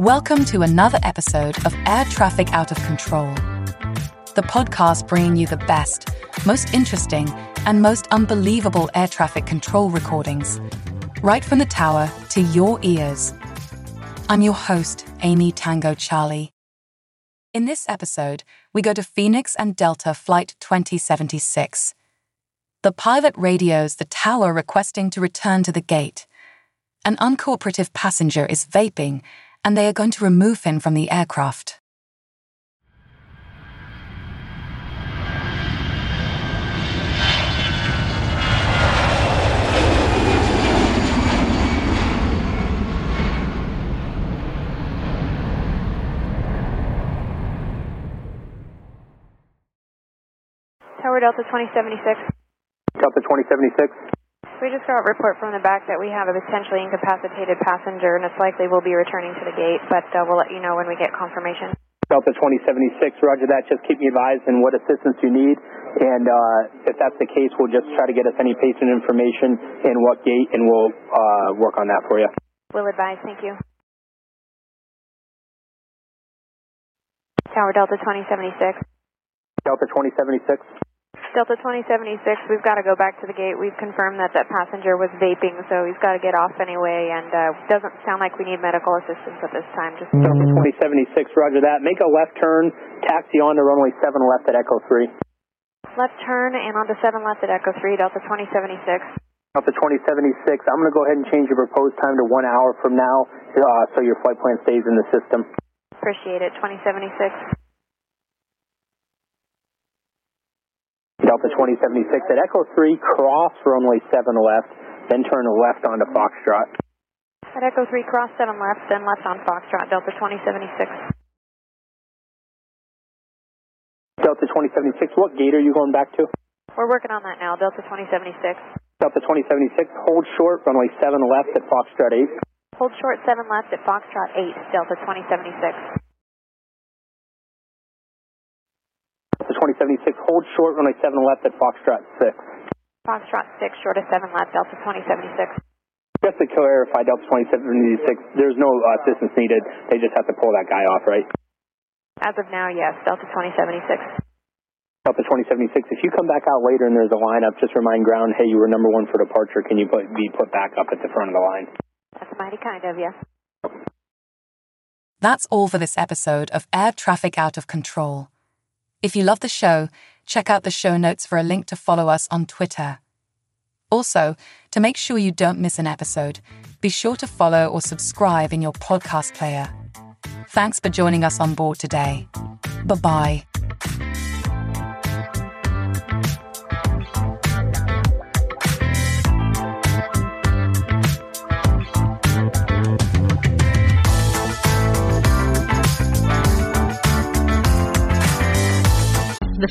Welcome to another episode of Air Traffic Out of Control, the podcast bringing you the best, most interesting, and most unbelievable air traffic control recordings, right from the tower to your ears. I'm your host, Amy Tango-Charlie. In this episode, we go to Phoenix and Delta Flight 2076. The pilot radios the tower requesting to return to the gate. An uncooperative passenger is vaping, and they are going to remove him from the aircraft. Tower Delta 2076. Delta 2076. We just got a report from the back that we have a potentially incapacitated passenger, and it's likely we'll be returning to the gate, but we'll let you know when we get confirmation. Delta 2076, roger that. Just keep me advised in what assistance you need, and if that's the case, we'll just try to get us any patient information and what gate, and we'll work on that for you. We'll advise. Thank you. Tower Delta 2076. Delta 2076. Delta 2076, we've got to go back to the gate. We've confirmed that that passenger was vaping, so he's got to get off anyway, and doesn't sound like we need medical assistance at this time. Just Delta 2076, roger that. Make a left turn, taxi on to runway 7 left at Echo 3. Left turn and on to 7 left at Echo 3, Delta 2076. Delta 2076, I'm going to go ahead and change your proposed time to 1 hour from now, so your flight plan stays in the system. Appreciate it, 2076. Delta 2076 at Echo 3, cross runway 7 left, then turn left onto Foxtrot. At Echo 3, cross 7 left, then left on Foxtrot, Delta 2076. Delta 2076, what gate are you going back to? We're working on that now, Delta 2076. Delta 2076, hold short, runway 7 left at Foxtrot 8. Hold short, 7 left at Foxtrot 8, Delta 2076. 2076, hold short, runway 7 left at Foxtrot 6. Foxtrot 6, short of 7 left, Delta 2076. Just to clarify, Delta 2076, there's no assistance needed. They just have to pull that guy off, right? As of now, yes, Delta 2076. Delta 2076, if you come back out later and there's a lineup, just remind ground, hey, you were number one for departure. Can you be put back up at the front of the line? That's mighty kind of you. That's all for this episode of Air Traffic Out of Control. If you love the show, check out the show notes for a link to follow us on Twitter. Also, to make sure you don't miss an episode, be sure to follow or subscribe in your podcast player. Thanks for joining us on board today. Bye-bye. The